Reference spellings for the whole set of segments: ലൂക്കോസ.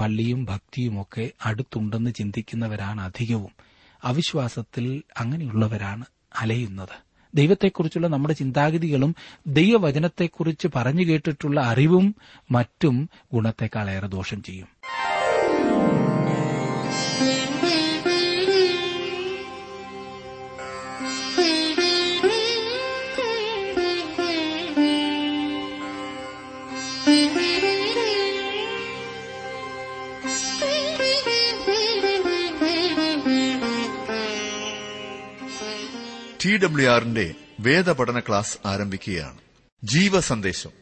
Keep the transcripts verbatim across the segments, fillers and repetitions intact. പള്ളിയും ഭക്തിയുമൊക്കെ അടുത്തുണ്ടെന്ന് ചിന്തിക്കുന്നവരാണ് അധികവും. അവിശ്വാസത്തിൽ അങ്ങനെയുള്ളവരാണ് അലയുന്നത്. ദൈവത്തെക്കുറിച്ചുള്ള നമ്മുടെ ചിന്താഗതികളും ദൈവവചനത്തെക്കുറിച്ച് പറഞ്ഞു കേട്ടിട്ടുള്ള അറിവും മറ്റും ഗുണത്തെക്കാളേറെ ദോഷം ചെയ്യും. ടി ഡബ്ല്യു ആറിന്റെ വേദപഠന ക്ലാസ് ആരംഭിക്കുകയാണ്. ജീവസന്ദേശം.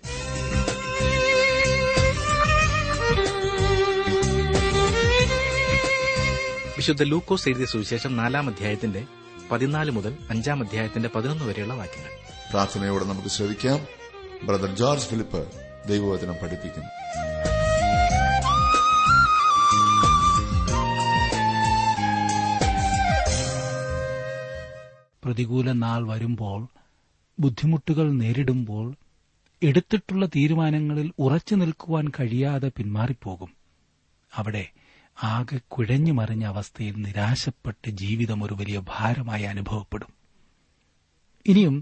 വിശുദ്ധ ലൂക്കോസ് എഴുതിയ സുവിശേഷം നാലാം അധ്യായത്തിന്റെ പതിനാല് മുതൽ അഞ്ചാം അധ്യായത്തിന്റെ പതിനൊന്ന് വരെയുള്ള വാക്യങ്ങൾ പ്രാർത്ഥനയോടെ നമുക്ക് ശ്രവിക്കാം. ബ്രദർ ജോർജ് ഫിലിപ്പ് ദൈവവചനം പഠിപ്പിക്കുന്നു. പ്രതികൂല നാൾ വരുമ്പോൾ, ബുദ്ധിമുട്ടുകൾ നേരിടുമ്പോൾ എടുത്തിട്ടുള്ള തീരുമാനങ്ങളിൽ ഉറച്ചു നിൽക്കുവാൻ കഴിയാതെ പിന്മാറിപ്പോകും. അവിടെ ആകെ കുഴഞ്ഞു മറിഞ്ഞ അവസ്ഥയിൽ നിരാശപ്പെട്ട് ജീവിതം ഒരു വലിയ ഭാരമായി അനുഭവപ്പെടും. ഇനിയും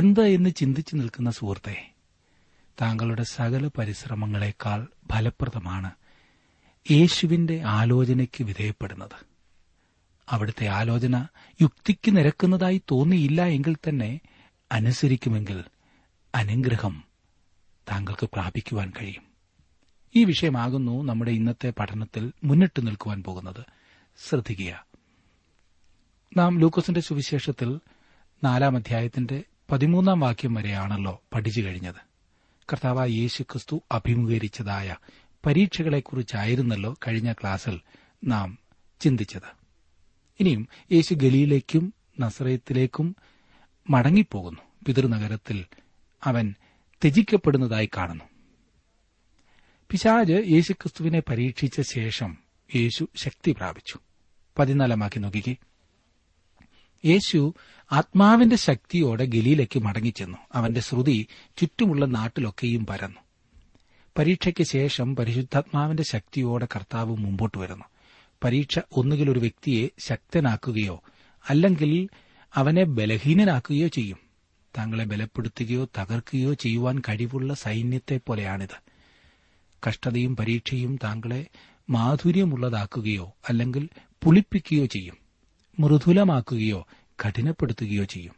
എന്താ എന്ന് ചിന്തിച്ചു നിൽക്കുന്ന സുഹൃത്തെ, താങ്കളുടെ സകല പരിശ്രമങ്ങളെക്കാൾ ഫലപ്രദമാണ് യേശുവിന്റെ ആലോചനയ്ക്ക് വിധേയപ്പെടുന്നത്. അവിടുത്തെ ആലോചന യുക്തിക്ക് നിരക്കുന്നതായി തോന്നിയില്ല എങ്കിൽ തന്നെ അനുസരിക്കുമെങ്കിൽ അനുഗ്രഹം താങ്കൾക്ക് പ്രാപിക്കുവാൻ കഴിയും. ഈ വിഷയമാകുന്നു നമ്മുടെ ഇന്നത്തെ പഠനത്തിൽ മുന്നിട്ട് നിൽക്കുവാൻ പോകുന്നത്. ശ്രദ്ധിക്കുക, നാം ലൂക്കോസിന്റെ സുവിശേഷത്തിൽ നാലാം അധ്യായത്തിന്റെ പതിമൂന്നാം വാക്യം വരെയാണല്ലോ പഠിച്ചു കഴിഞ്ഞത്. കർത്താവായ യേശുക്രിസ്തു അഭിമുഖീകരിച്ചതായ പരീക്ഷകളെക്കുറിച്ചായിരുന്നല്ലോ കഴിഞ്ഞ ക്ലാസ്സിൽ നാം ചിന്തിച്ചത്. ഇനിയും യേശു ഗലീലയ്ക്കും നസറേത്തിലേക്കും മടങ്ങിപ്പോകുന്നു. പിതൃനഗരത്തിൽ അവൻ ത്യജിക്കപ്പെടുന്നതായി കാണുന്നു. പിശാച് യേശുക്രിസ്തുവിനെ പരീക്ഷിച്ച ശേഷം യേശു ശക്തി പ്രാപിച്ചു. പതിനാലാമാക്കി നോക്കിക്കേ. യേശു ആത്മാവിന്റെ ശക്തിയോടെ ഗലീലയ്ക്ക് മടങ്ങിച്ചെന്നു. അവന്റെ ശ്രുതി ചുറ്റുമുള്ള നാട്ടിലൊക്കെയും പരന്നു. പരീക്ഷയ്ക്ക് ശേഷം പരിശുദ്ധാത്മാവിന്റെ ശക്തിയോടെ കർത്താവ് മുമ്പോട്ട് വരുന്നു. പരീക്ഷ ഒന്നുകിൽ ഒരു വ്യക്തിയെ ശക്തനാക്കുകയോ അല്ലെങ്കിൽ അവനെ ബലഹീനനാക്കുകയോ ചെയ്യും. താങ്കളെ ബലപ്പെടുത്തുകയോ തകർക്കുകയോ ചെയ്യുവാൻ കഴിവുള്ള സൈന്യത്തെ പോലെയാണിത്. കഷ്ടതയും പരീക്ഷയും താങ്കളെ മാധുര്യമുള്ളതാക്കുകയോ അല്ലെങ്കിൽ പുളിപ്പിക്കുകയോ ചെയ്യും. മൃദുലമാക്കുകയോ കഠിനപ്പെടുത്തുകയോ ചെയ്യും.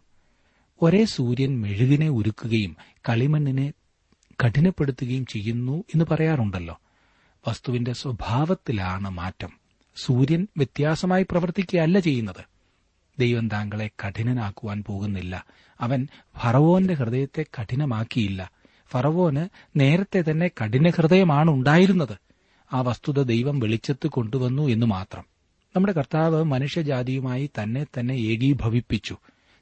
ഒരേ സൂര്യൻ മെഴുകിനെ ഉരുക്കുകയും കളിമണ്ണിനെ കഠിനപ്പെടുത്തുകയും ചെയ്യുന്നു എന്ന് പറയാറുണ്ടല്ലോ. വസ്തുവിന്റെ സ്വഭാവത്തിലാണ് മാറ്റം. സൂര്യൻ വ്യത്യാസമായി പ്രവർത്തിക്കുകയല്ല ചെയ്യുന്നത്. ദൈവം താങ്കളെ കഠിനനാക്കുവാൻ പോകുന്നില്ല. അവൻ ഫറവോന്റെ ഹൃദയത്തെ കഠിനമാക്കിയില്ല. ഫറവോന് നേരത്തെ തന്നെ കഠിന ഹൃദയമാണ് ഉണ്ടായിരുന്നത്. ആ വസ്തുത ദൈവം വെളിച്ചത്ത് കൊണ്ടുവന്നു എന്ന് മാത്രം. നമ്മുടെ കർത്താവ് മനുഷ്യജാതിയുമായി തന്നെ തന്നെ ഏകീഭവിപ്പിച്ചു.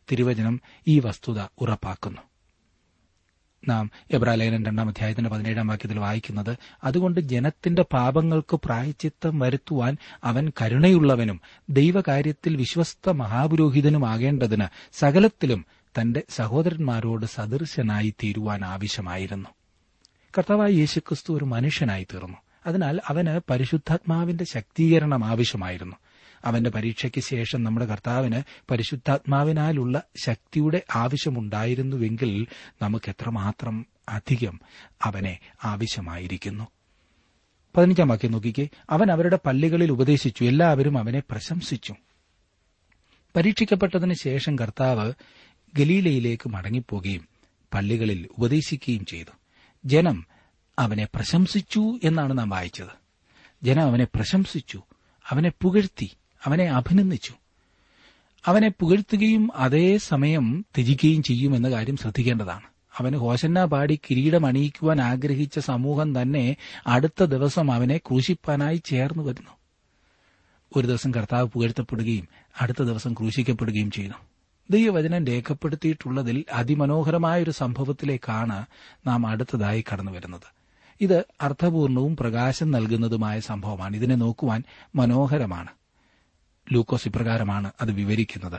തിരുവചനം ഈ വസ്തുത ഉറപ്പാക്കുന്നു. നാം എബ്രാലേഖനം രണ്ടാം അധ്യായത്തിന്റെ പതിനേഴാം വാക്യത്തിൽ വായിക്കുന്നത്, അതുകൊണ്ട് ജനത്തിന്റെ പാപങ്ങൾക്ക് പ്രായശ്ചിത്തം വരുത്തുവാൻ അവൻ കരുണയുള്ളവനും ദൈവകാര്യത്തിൽ വിശ്വസ്ത മഹാപുരോഹിതനുമാകേണ്ടതിന് സകലത്തിലും തന്റെ സഹോദരന്മാരോട് സദൃശനായി തീരുവാൻ ആവശ്യമായിരുന്നു. കർത്താവായ യേശുക്രിസ്തു ഒരു മനുഷ്യനായി തീർന്നു. അതിനാൽ അവന് പരിശുദ്ധാത്മാവിന്റെ ശക്തീകരണം ആവശ്യമായിരുന്നു. അവന്റെ പരീക്ഷയ്ക്ക് ശേഷം നമ്മുടെ കർത്താവിന് പരിശുദ്ധാത്മാവിനാലുള്ള ശക്തിയുടെ ആവശ്യമുണ്ടായിരുന്നുവെങ്കിൽ നമുക്കെത്രമാത്രം അധികം അവനെ ആവശ്യമായിരിക്കുന്നു. പതിനഞ്ചാം വാക്യം നോക്കിക്കേ. അവൻ അവരുടെ പള്ളികളിൽ ഉപദേശിച്ചു, എല്ലാവരും അവനെ പ്രശംസിച്ചു. പരീക്ഷിക്കപ്പെട്ടതിന് ശേഷം കർത്താവ് ഗലീലയിലേക്ക് മടങ്ങിപ്പോകുകയും പള്ളികളിൽ ഉപദേശിക്കുകയും ചെയ്തു. ജനം അവനെ പ്രശംസിച്ചു എന്നാണ് നാം വായിച്ചത്. ജനം അവനെ പ്രശംസിച്ചു, അവനെ പുകഴ്ത്തി, അവനെ അഭിനന്ദിച്ചു. അവനെ പുകഴ്ത്തുകയും അതേസമയം ത്യജിക്കുകയും ചെയ്യുമെന്ന കാര്യം ശ്രദ്ധിക്കേണ്ടതാണ്. അവന് ഹോശന്നാ പാടി കിരീടം അണിയിക്കുവാൻ ആഗ്രഹിച്ച സമൂഹം തന്നെ അടുത്ത ദിവസം അവനെ ക്രൂശിപ്പാനായി ചേർന്നു വരുന്നു. ഒരു ദിവസം കർത്താവ് പുകഴ്ത്തപ്പെടുകയും അടുത്ത ദിവസം ക്രൂശിക്കപ്പെടുകയും ചെയ്തു. ദൈവവചനം രേഖപ്പെടുത്തിയിട്ടുള്ളതിൽ അതിമനോഹരമായൊരു സംഭവത്തിലേക്കാണ് നാം അടുത്തതായി കടന്നു വരുന്നത്. ഇത് അർത്ഥപൂർണവും പ്രകാശം നൽകുന്നതുമായ സംഭവമാണ്. ഇതിനെ നോക്കുവാൻ മനോഹരമാണ്. ലൂക്കോസ് ഇപ്രകാരമാണ് അത് വിവരിക്കുന്നത്.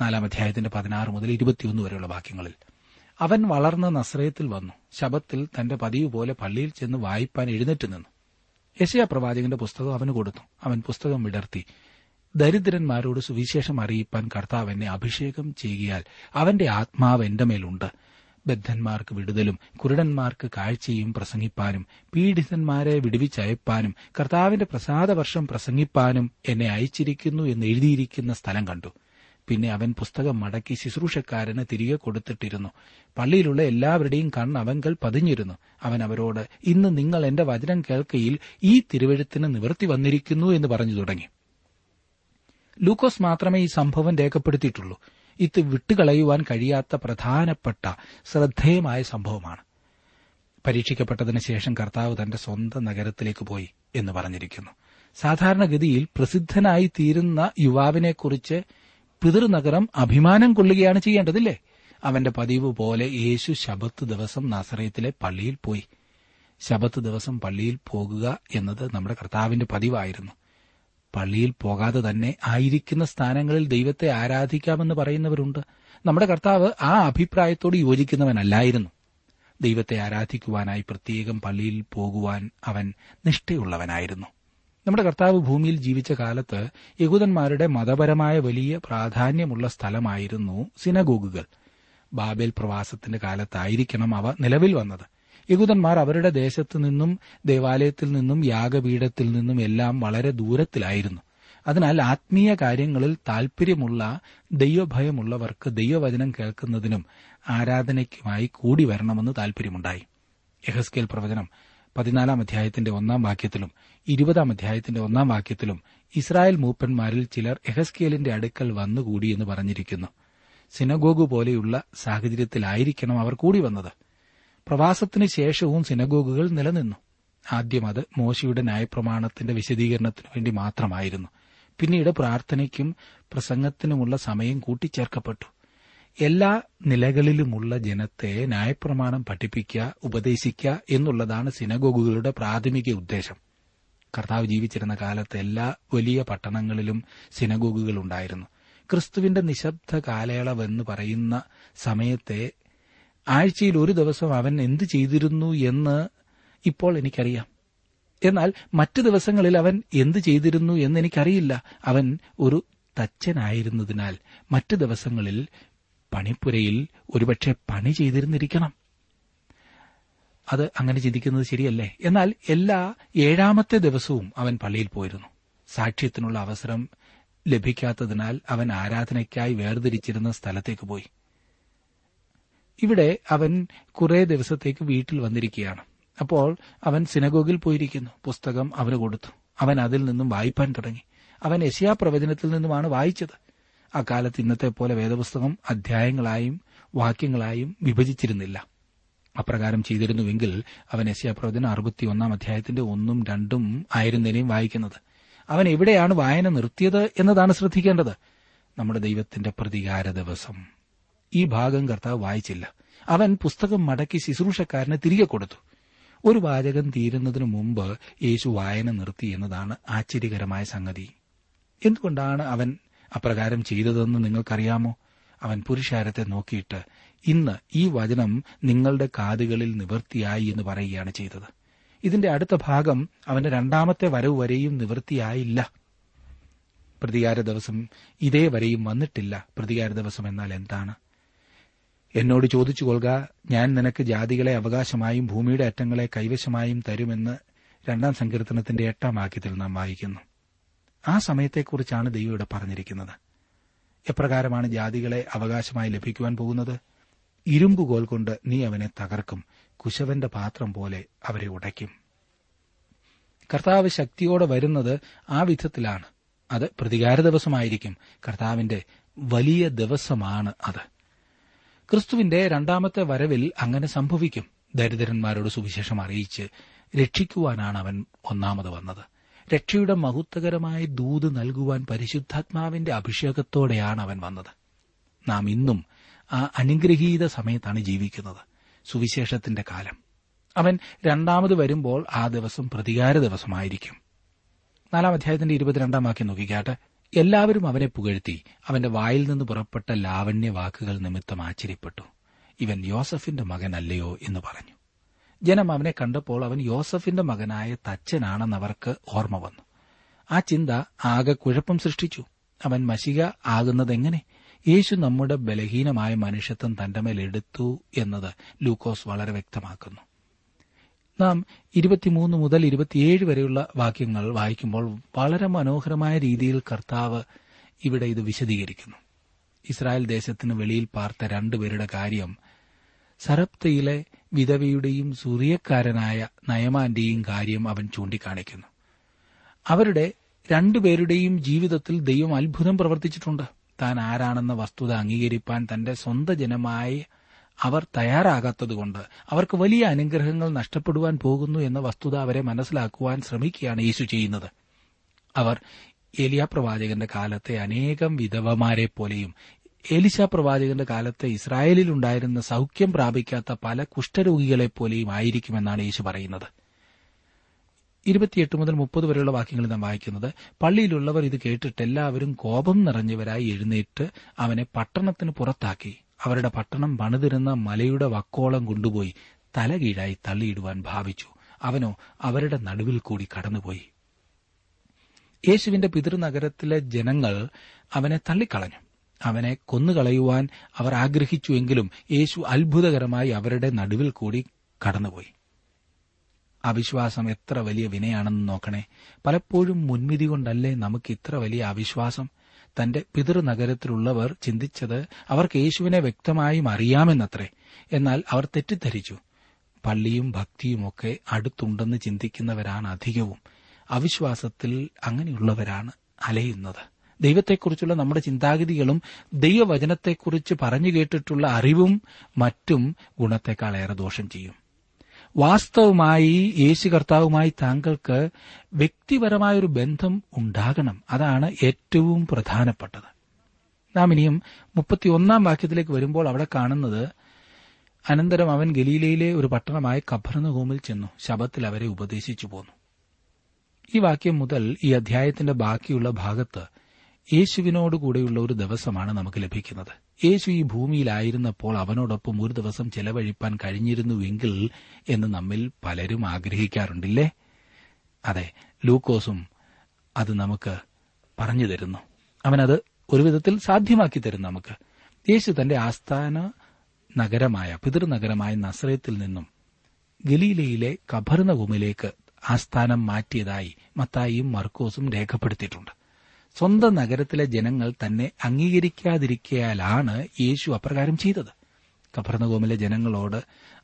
നാലാം അധ്യായത്തിന്റെ പതിനാറ് മുതൽ ഇരുപത്തിയൊന്ന് വരെയുള്ള വാക്യങ്ങളിൽ, അവൻ വളർന്ന നസ്രയത്തിൽ വന്നു. ശബത്തിൽ തന്റെ പതിവ് പോലെ പള്ളിയിൽ ചെന്ന് വായിപ്പാൻ എഴുന്നേറ്റ് നിന്നു. യെശയ്യാ പ്രവാചകന്റെ പുസ്തകം അവന് കൊടുത്തു. അവൻ പുസ്തകം വിടർത്തി, ദരിദ്രന്മാരോട് സുവിശേഷം അറിയിപ്പാൻ കർത്താവ് എന്നെ അഭിഷേകം ചെയ്യാൽ അവന്റെ ആത്മാവ് എന്റെ മേലുണ്ട്. ബദ്ധന്മാർക്ക് വിടുതലും കുരുടന്മാർക്ക് കാഴ്ചയും പ്രസംഗിപ്പാനും പീഡിതന്മാരെ വിടുവിച്ചയപ്പാനും കർത്താവിന്റെ പ്രസാദവർഷം പ്രസംഗിപ്പാനും എന്നെ അയച്ചിരിക്കുന്നു എന്ന് എഴുതിയിരിക്കുന്ന സ്ഥലം കണ്ടു. പിന്നെ അവൻ പുസ്തകം മടക്കി ശുശ്രൂഷക്കാരന് തിരികെ കൊടുത്തിട്ടിരുന്നു. പള്ളിയിലുള്ള എല്ലാവരുടെയും കണ്ണ് അവങ്കൽ പതിഞ്ഞിരുന്നു. അവൻ അവരോട്, ഇന്ന് നിങ്ങൾ എന്റെ വചനം കേൾക്കയിൽ ഈ തിരുവെഴുത്തിന് നിവൃത്തി വന്നിരിക്കുന്നു എന്ന് പറഞ്ഞു തുടങ്ങി. ലൂക്കോസ് മാത്രമേ ഈ സംഭവം രേഖപ്പെടുത്തിയിട്ടുള്ളൂ. ഇത് വിട്ടുകളയുവാൻ കഴിയാത്ത പ്രധാനപ്പെട്ട ശ്രദ്ധേയമായ സംഭവമാണ്. പരീക്ഷിക്കപ്പെട്ടതിന് ശേഷം കർത്താവ് തന്റെ സ്വന്തം നഗരത്തിലേക്ക് പോയി എന്ന് പറഞ്ഞിരിക്കുന്നു. സാധാരണഗതിയിൽ പ്രസിദ്ധനായി തീരുന്ന യുവാവിനെക്കുറിച്ച് പിതൃനഗരം അഭിമാനം കൊള്ളുകയാണ് ചെയ്യേണ്ടതില്ലേ? അവന്റെ പതിവ് പോലെ യേശു ശബത്ത് ദിവസം നാസറേത്തിലെ പള്ളിയിൽ പോയി. ശബത്ത് ദിവസം പള്ളിയിൽ പോകുക എന്നത് നമ്മുടെ കർത്താവിന്റെ പതിവായിരുന്നു. പള്ളിയിൽ പോകാതെ തന്നെ ആയിരിക്കുന്ന സ്ഥാനങ്ങളിൽ ദൈവത്തെ ആരാധിക്കാമെന്ന് പറയുന്നവരുണ്ട്. നമ്മുടെ കർത്താവ് ആ അഭിപ്രായത്തോട് യോജിക്കുന്നവനല്ലായിരുന്നു. ദൈവത്തെ ആരാധിക്കുവാനായി പ്രത്യേകം പള്ളിയിൽ പോകുവാൻ അവൻ നിഷ്ഠയുള്ളവനായിരുന്നു. നമ്മുടെ കർത്താവ് ഭൂമിയിൽ ജീവിച്ച കാലത്ത് യഹൂദന്മാരുടെ മതപരമായ വലിയ പ്രാധാന്യമുള്ള സ്ഥലമായിരുന്നു സിനഗോഗുകൾ. ബാബേൽ പ്രവാസത്തിന്റെ കാലത്തായിരിക്കണം അവ നിലവിൽ വന്നത്. യഹൂദന്മാർ അവരുടെ ദേശത്തു നിന്നും ദേവാലയത്തിൽ നിന്നും യാഗപീഠത്തിൽ നിന്നും എല്ലാം വളരെ ദൂരത്തിലായിരുന്നു. അതിനാൽ ആത്മീയ കാര്യങ്ങളിൽ താൽപര്യമുള്ള ദൈവഭയമുള്ളവർക്ക് ദൈവവചനം കേൾക്കുന്നതിനും ആരാധനയ്ക്കുമായി കൂടി വരണമെന്ന് താൽപര്യമുണ്ടായി. യെഹെസ്കേൽ പ്രവചനം പതിനാലാം അധ്യായത്തിന്റെ ഒന്നാം വാക്യത്തിലും ഇരുപതാം അധ്യായത്തിന്റെ ഒന്നാം വാക്യത്തിലും ഇസ്രായേൽ മൂപ്പന്മാരിൽ ചിലർ യെഹെസ്കേലിന്റെ അടുക്കൽ വന്നുകൂടി എന്ന് പറഞ്ഞിരിക്കുന്നു. സിനഗോഗ് പോലെയുള്ള സാഹചര്യത്തിലായിരിക്കണം അവർ കൂടി വന്നത്. പ്രവാസത്തിന് ശേഷവും സിനഗോഗുകൾ നിലനിന്നു. ആദ്യം അത് മോശയുടെ ന്യായപ്രമാണത്തിന്റെ വിശദീകരണത്തിനു വേണ്ടി മാത്രമായിരുന്നു. പിന്നീട് പ്രാർത്ഥനയ്ക്കും പ്രസംഗത്തിനുമുള്ള സമയം കൂട്ടിച്ചേർക്കപ്പെട്ടു. എല്ലാ നിലകളിലുമുള്ള ജനത്തെ ന്യായപ്രമാണം പഠിപ്പിക്കുക, ഉപദേശിക്കുക എന്നുള്ളതാണ് സിനഗോഗുകളുടെ പ്രാഥമിക ഉദ്ദേശം. കർത്താവ് ജീവിച്ചിരുന്ന കാലത്ത് എല്ലാ വലിയ പട്ടണങ്ങളിലും സിനഗോഗുകൾ ഉണ്ടായിരുന്നു. ക്രിസ്തുവിന്റെ നിശബ്ദ കാലയളവെന്ന് പറയുന്ന സമയത്തെ ആഴ്ചയിൽ ഒരു ദിവസം അവൻ എന്ത് ചെയ്തിരുന്നു എന്ന് ഇപ്പോൾ എനിക്കറിയാം. എന്നാൽ മറ്റു ദിവസങ്ങളിൽ അവൻ എന്ത് ചെയ്തിരുന്നു എന്ന് എനിക്കറിയില്ല. അവൻ ഒരു തച്ചനായിരുന്നതിനാൽ മറ്റു ദിവസങ്ങളിൽ പണിപ്പുരയിൽ ഒരുപക്ഷെ പണി ചെയ്തിരുന്നിരിക്കണം. അത് അങ്ങനെ ചിന്തിക്കുന്നത് ശരിയല്ലേ? എന്നാൽ എല്ലാ ഏഴാമത്തെ ദിവസവും അവൻ പള്ളിയിൽ പോയിരുന്നു. സാക്ഷ്യത്തിനുള്ള അവസരം ലഭിക്കാത്തതിനാൽ അവൻ ആരാധനയ്ക്കായി വേർതിരിച്ചിരുന്ന സ്ഥലത്തേക്ക് പോയി. ഇവിടെ അവൻ കുറെ ദിവസത്തേക്ക് വീട്ടിൽ വന്നിരിക്കുകയാണ്. അപ്പോൾ അവൻ സിനഗോഗിൽ പോയിരിക്കുന്നു. പുസ്തകം അവന് കൊടുത്തു. അവൻ അതിൽ നിന്നും വായിപ്പാൻ തുടങ്ങി. അവൻ യെശയ്യാ പ്രവചനത്തിൽ നിന്നുമാണ് വായിച്ചത്. അക്കാലത്ത് ഇന്നത്തെ പോലെ വേദപുസ്തകം അധ്യായങ്ങളായും വാക്യങ്ങളായും വിഭജിച്ചിരുന്നില്ല. അപ്രകാരം ചെയ്തിരുന്നുവെങ്കിൽ അവൻ യെശയ്യാ പ്രവചനം അറുപത്തിയൊന്നാം അധ്യായത്തിന്റെ ഒന്നും രണ്ടും ആയിരുന്നേനെയും വായിക്കുന്നത്. അവൻ എവിടെയാണ് വായന നിർത്തിയത് എന്നതാണ് ശ്രദ്ധിക്കേണ്ടത്. നമ്മുടെ ദൈവത്തിന്റെ പ്രതികാര ദിവസം ഈ ഭാഗം കർത്താവ് വായിച്ചില്ല. അവൻ പുസ്തകം മടക്കി ശുശ്രൂഷക്കാരന് തിരികെ കൊടുത്തു. ഒരു വാചകം തീരുന്നതിനു മുമ്പ് യേശു വായന നിർത്തി എന്നതാണ് ആശ്ചര്യകരമായ സംഗതി. എന്തുകൊണ്ടാണ് അവൻ അപ്രകാരം ചെയ്തതെന്ന് നിങ്ങൾക്കറിയാമോ? അവൻ പുരുഷാരത്തെ നോക്കിയിട്ട്, ഇന്ന് ഈ വചനം നിങ്ങളുടെ കാതുകളിൽ നിവൃത്തിയായി എന്ന് പറയുകയാണ് ചെയ്തത്. ഇതിന്റെ അടുത്ത ഭാഗം അവന്റെ രണ്ടാമത്തെ വരവ് വരെയും നിവൃത്തിയായില്ല. പ്രതികാര ദിവസം ഇതേ വരെയും വന്നിട്ടില്ല. പ്രതികാര ദിവസം എന്നാൽ എന്താണ്? എന്നോട് ചോദിച്ചു കൊള്ളുക, ഞാൻ നിനക്ക് ജാതികളെ അവകാശമായും ഭൂമിയുടെ അറ്റങ്ങളെ കൈവശമായും തരുമെന്ന് രണ്ടാം സങ്കീർത്തനത്തിന്റെ എട്ടാം വാക്യത്തിൽ നാം വായിക്കുന്നു. ആ സമയത്തെക്കുറിച്ചാണ് ദൈവം ഇവിടെ പറഞ്ഞിരിക്കുന്നത്. എപ്രകാരമാണ് ജാതികളെ അവകാശമായി ലഭിക്കുവാൻ പോകുന്നത്? ഇരുമ്പുകോൽ കൊണ്ട് നീ അവനെ തകർക്കും, കുശവന്റെ പാത്രം പോലെ അവരെ ഉടയ്ക്കും. കർത്താവ് ശക്തിയോടെ വരുന്നത് ആ വിധത്തിലാണ്. അത് പ്രതികാര ദിവസമായിരിക്കും. കർത്താവിന്റെ വലിയ ദിവസമാണ് അത്. ക്രിസ്തുവിന്റെ രണ്ടാമത്തെ വരവിൽ അങ്ങനെ സംഭവിക്കും. ദരിദ്രന്മാരോട് സുവിശേഷം അറിയിച്ച് രക്ഷിക്കുവാനാണ് അവൻ ഒന്നാമത് വന്നത്. രക്ഷയുടെ മഹത്വകരമായ ദൂത് നൽകുവാൻ പരിശുദ്ധാത്മാവിന്റെ അഭിഷേകത്തോടെയാണ് അവൻ വന്നത്. നാം ഇന്നും ആ അനുഗ്രഹീത സമയത്താണ് ജീവിക്കുന്നത്, സുവിശേഷത്തിന്റെ കാലം. അവൻ രണ്ടാമത് വരുമ്പോൾ ആ ദിവസം പ്രതികാര ദിവസമായിരിക്കും. നാലാം അധ്യായത്തിന്റെ ഇരുപത്തിരണ്ടാം വാക്യം നോക്കിക്കാട്ടെ. എല്ലാവരും അവനെ പുകഴ്ത്തി, അവന്റെ വായിൽ നിന്ന് പുറപ്പെട്ട ലാവണ്യ വാക്കുകൾ നിമിത്തം ആശ്ചര്യപ്പെട്ടു. ഇവൻ യോസഫിന്റെ മകനല്ലയോ എന്ന് പറഞ്ഞു. ജനം അവനെ കണ്ടപ്പോൾ അവൻ യോസഫിന്റെ മകനായ തച്ചനാണെന്നവർക്ക് ഓർമ്മ വന്നു. ആ ചിന്ത ആകെ കുഴപ്പം സൃഷ്ടിച്ചു. അവൻ മശിഹ ആകുന്നതെങ്ങനെ? യേശു നമ്മുടെ ബലഹീനമായ മനുഷ്യത്വം തന്റെ മേലെടുത്തു എന്നത് ലൂക്കോസ് വളരെ വ്യക്തമാക്കുന്നു. നാം ഇരുപത്തിമൂന്ന് മുതൽ ഇരുപത്തിയേഴ് വരെയുള്ള വാക്യങ്ങൾ വായിക്കുമ്പോൾ വളരെ മനോഹരമായ രീതിയിൽ കർത്താവ് ഇവിടെ ഇത് വിശദീകരിക്കുന്നു. ഇസ്രായേൽ ദേശത്തിന് വെളിയിൽ പാർത്ത രണ്ടുപേരുടെ കാര്യം സരപ്തയിലെ വിധവയുടെയും സൂറിയക്കാരനായ നയമാന്റെയും കാര്യം അവൻ ചൂണ്ടിക്കാണിക്കുന്നു. അവരുടെ രണ്ടുപേരുടെയും ജീവിതത്തിൽ ദൈവം അത്ഭുതം പ്രവർത്തിച്ചിട്ടുണ്ട്. താൻ ആരാണെന്ന വസ്തുത അംഗീകരിപ്പാൻ തന്റെ സ്വന്തം ജനമായി അവർ തയ്യാറാകാത്തതുകൊണ്ട് അവർക്ക് വലിയ അനുഗ്രഹങ്ങൾ നഷ്ടപ്പെടുവാൻ പോകുന്നു എന്ന വസ്തുത അവരെ മനസ്സിലാക്കുവാൻ ശ്രമിക്കുകയാണ് യേശു ചെയ്യുന്നത്. അവർ ഏലിയാ പ്രവാചകന്റെ കാലത്തെ അനേകം വിധവമാരെ പോലെയും എലിശാ പ്രവാചകന്റെ കാലത്തെ ഇസ്രായേലിലുണ്ടായിരുന്ന സൌഖ്യം പ്രാപിക്കാത്ത പല കുഷ്ഠരോഗികളെപ്പോലെയും ആയിരിക്കുമെന്നാണ് യേശു പറയുന്നത്. ഇരുപത്തിയെട്ട് മുതൽ മുപ്പത് വരെയുള്ള വാക്യങ്ങൾ നാം വായിക്കുന്നത്, പള്ളിയിലുള്ളവർ ഇത് കേട്ടിട്ട് എല്ലാവരും കോപം നിറഞ്ഞവരായി എഴുന്നേറ്റ് അവനെ പട്ടണത്തിന് പുറത്താക്കി. അവരുടെ പട്ടണം പണിതിരുന്ന മലയുടെ വക്കോളം കൊണ്ടുപോയി തലകീഴായി തള്ളിയിടുവാൻ ഭാവിച്ചു. അവനോ അവരുടെ നടുവിൽ കൂടി കടന്നുപോയി. യേശുവിന്റെ പിതൃനഗരത്തിലെ ജനങ്ങൾ അവനെ തള്ളിക്കളഞ്ഞു. അവനെ കൊന്നുകളയുവാൻ അവർ ആഗ്രഹിച്ചുവെങ്കിലും യേശു അത്ഭുതകരമായി അവരുടെ നടുവിൽ കൂടി കടന്നുപോയി. അവിശ്വാസം എത്ര വലിയ വിനയാണെന്ന് നോക്കണേ. പലപ്പോഴും മുൻവിധി കൊണ്ടല്ലേ നമുക്ക് ഇത്ര വലിയ അവിശ്വാസം? തന്റെ പിതൃനഗരത്തിലുള്ളവർ ചിന്തിച്ചത് അവർക്ക് യേശുവിനെ വ്യക്തമായും അറിയാമെന്നത്രേ. എന്നാൽ അവർ തെറ്റിദ്ധരിച്ചു. പള്ളിയും ഭക്തിയുമൊക്കെ അടുത്തുണ്ടെന്ന് ചിന്തിക്കുന്നവരാണ് അധികവും. അവിശ്വാസത്തിൽ അങ്ങനെയുള്ളവരാണ് അലയുന്നത്. ദൈവത്തെക്കുറിച്ചുള്ള നമ്മുടെ ചിന്താഗതികളും ദൈവവചനത്തെക്കുറിച്ച് പറഞ്ഞു കേട്ടിട്ടുള്ള അറിവും മറ്റും ഗുണത്തെക്കാളേറെ ദോഷം ചെയ്യും. വാസ്തവമായി യേശു കർത്താവുമായി താങ്കൾക്ക് വ്യക്തിപരമായൊരു ബന്ധം ഉണ്ടാകണം. അതാണ് ഏറ്റവും പ്രധാനപ്പെട്ടത്. നാം ഇനിയും മുപ്പത്തിയൊന്നാം വാക്യത്തിലേക്ക് വരുമ്പോൾ അവിടെ കാണുന്നത്, അനന്തരം അവൻ ഗലീലയിലെ ഒരു പട്ടണമായ കഫർന്നഹൂമിൽ ചെന്നു ശബത്തിൽ അവരെ ഉപദേശിച്ചു പോന്നു. ഈ വാക്യം മുതൽ ഈ അധ്യായത്തിന്റെ ബാക്കിയുള്ള ഭാഗത്ത് യേശുവിനോടുകൂടെയുള്ള ഒരു ദിവസമാണ് നമുക്ക് ലഭിക്കുന്നത്. യേശു ഈ ഭൂമിയിലായിരുന്നപ്പോൾ അവനോടൊപ്പം ഒരു ദിവസം ചെലവഴിപ്പാൻ കഴിഞ്ഞിരുന്നുവെങ്കിൽ എന്ന് നമ്മിൽ പലരും ആഗ്രഹിക്കാറുണ്ടല്ലേ? അതെ, ലൂക്കോസും അത് നമുക്ക് പറഞ്ഞു തരുന്നു. അവനത് ഒരുവിധത്തിൽ സാധ്യമാക്കി തരും നമുക്ക്. യേശു തന്റെ ആസ്ഥാന നഗരമായ പിതൃനഗരമായ നസറേത്തിൽ നിന്നും ഗലീലയിലെ കഫർന്നഹൂമിലേക്ക് ആസ്ഥാനം മാറ്റിയതായി മത്തായിയും മർക്കോസും രേഖപ്പെടുത്തിയിട്ടുണ്ട്. സ്വന്തം നഗരത്തിലെ ജനങ്ങൾ തന്നെ അംഗീകരിക്കാതിരിക്കയാലാണ് യേശു അപ്രകാരം ചെയ്തത്. കഫർന്നഹൂമിലെ ജനങ്ങളോട്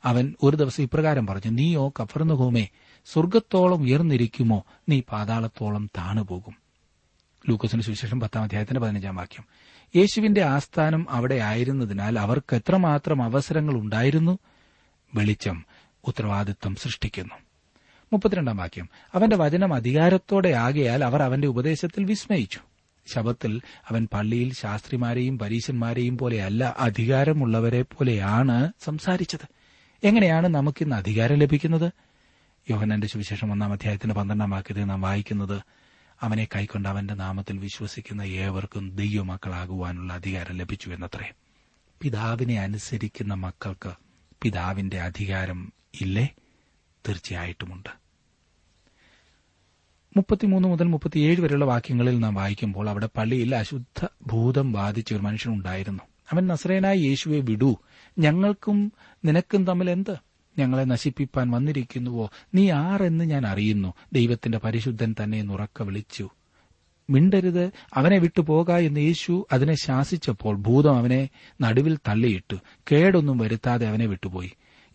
അവൻ ഒരു ദിവസം ഇപ്രകാരം പറഞ്ഞു, നീയോ കഫർന്നഹൂമേ, സ്വർഗ്ഗത്തോളം ഉയർന്നിരിക്കുമോ, നീ പാതാളത്തോളം താണുപോകും. ലൂക്കോസിന് സുവിശേഷം പത്താം അധ്യായത്തിന്റെ പതിനഞ്ചാം വാക്യം. യേശുവിന്റെ ആസ്ഥാനം അവിടെ ആയിരുന്നതിനാൽ അവർക്ക് എത്രമാത്രം അവസരങ്ങൾ ഉണ്ടായിരുന്നു. വെളിച്ചം ഉത്തരവാദിത്വം സൃഷ്ടിക്കുന്നു. മുപ്പത്തിരണ്ടാം വാക്യം. അവന്റെ വചനം അധികാരത്തോടെ ആകയാൽ അവർ അവന്റെ ഉപദേശത്തിൽ വിസ്മയിച്ചു. ശബത്തിൽ അവൻ പള്ളിയിൽ ശാസ്ത്രിമാരെയും പരീശന്മാരെയും പോലെയല്ല, അധികാരമുള്ളവരെ പോലെയാണ് സംസാരിച്ചത്. എങ്ങനെയാണ് നമുക്കിന്ന് അധികാരം ലഭിക്കുന്നത്? യോഹന്നാന്റെ സുവിശേഷം ഒന്നാം അധ്യായത്തിന്റെ പന്ത്രണ്ടാം വാക്യത്തിൽ നാം വായിക്കുന്നത്, അവനെ കൈക്കൊണ്ട് അവന്റെ നാമത്തിൽ വിശ്വസിക്കുന്ന ഏവർക്കും ദൈവമക്കളാകുവാനുള്ള അധികാരം ലഭിച്ചു എന്നത്രേ. പിതാവിനെ അനുസരിക്കുന്ന മക്കൾക്ക് പിതാവിന്റെ അധികാരം ഇല്ലേ? തീർച്ചയായിട്ടുമുണ്ട്. മുപ്പത്തിമൂന്ന് മുതൽ മുപ്പത്തിയേഴ് വരെയുള്ള വാക്യങ്ങളിൽ നാം വായിക്കുമ്പോൾ, അവിടെ പള്ളിയിൽ അശുദ്ധ ഭൂതം ബാധിച്ച ഒരു മനുഷ്യനുണ്ടായിരുന്നു. അവൻ, നസറേയനായ യേശുവെ വിടൂ, ഞങ്ങൾക്കും നിനക്കും തമ്മിൽ എന്ത്? ഞങ്ങളെ നശിപ്പിപ്പാൻ വന്നിരിക്കുന്നുവോ? നീ ആരെന്ന് ഞാൻ അറിയുന്നു. ദൈവത്തിന്റെ പരിശുദ്ധൻ തന്നെ എന്നുറക്കെ വിളിച്ചു. മിണ്ടരുത്, അവനെ വിട്ടുപോക എന്ന് യേശു അതിനെ ശാസിച്ചപ്പോൾ ഭൂതം അവനെ നടുവിൽ തള്ളിയിട്ടു. കേടൊന്നും വരുത്താതെ അവനെ വിട്ടുപോയി.